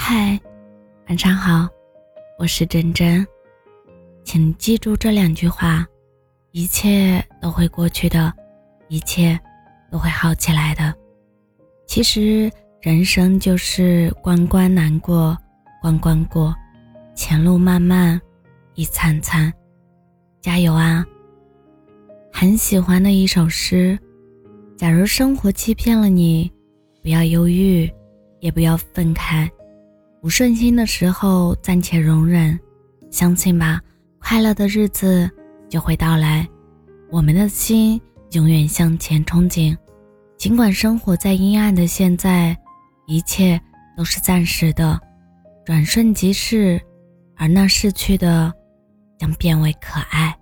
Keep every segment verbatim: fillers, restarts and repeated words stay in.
嗨，晚上好，我是珍珍。请记住这两句话，一切都会过去的，一切都会好起来的。其实人生就是关关难过，关关过，前路漫漫，一餐餐，加油啊！很喜欢的一首诗，假如生活欺骗了你，不要忧郁，也不要愤慨，不顺心的时候暂且容忍，相信吧，快乐的日子就会到来。我们的心永远向前憧憬，尽管生活在阴暗的现在，一切都是暂时的，转瞬即逝，而那逝去的将变为可爱。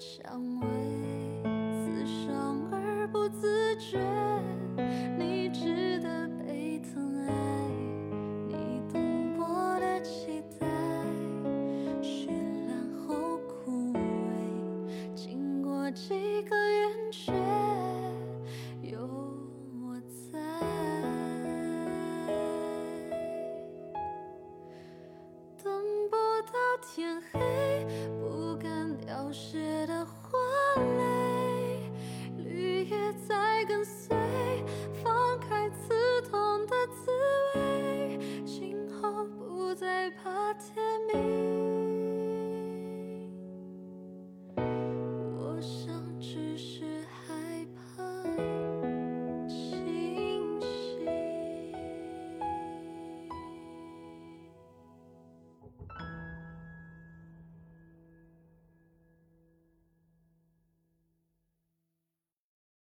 香味，自伤而不自觉，你值得被疼爱，你赌博的期待，绚烂后枯萎，经过几个圆缺。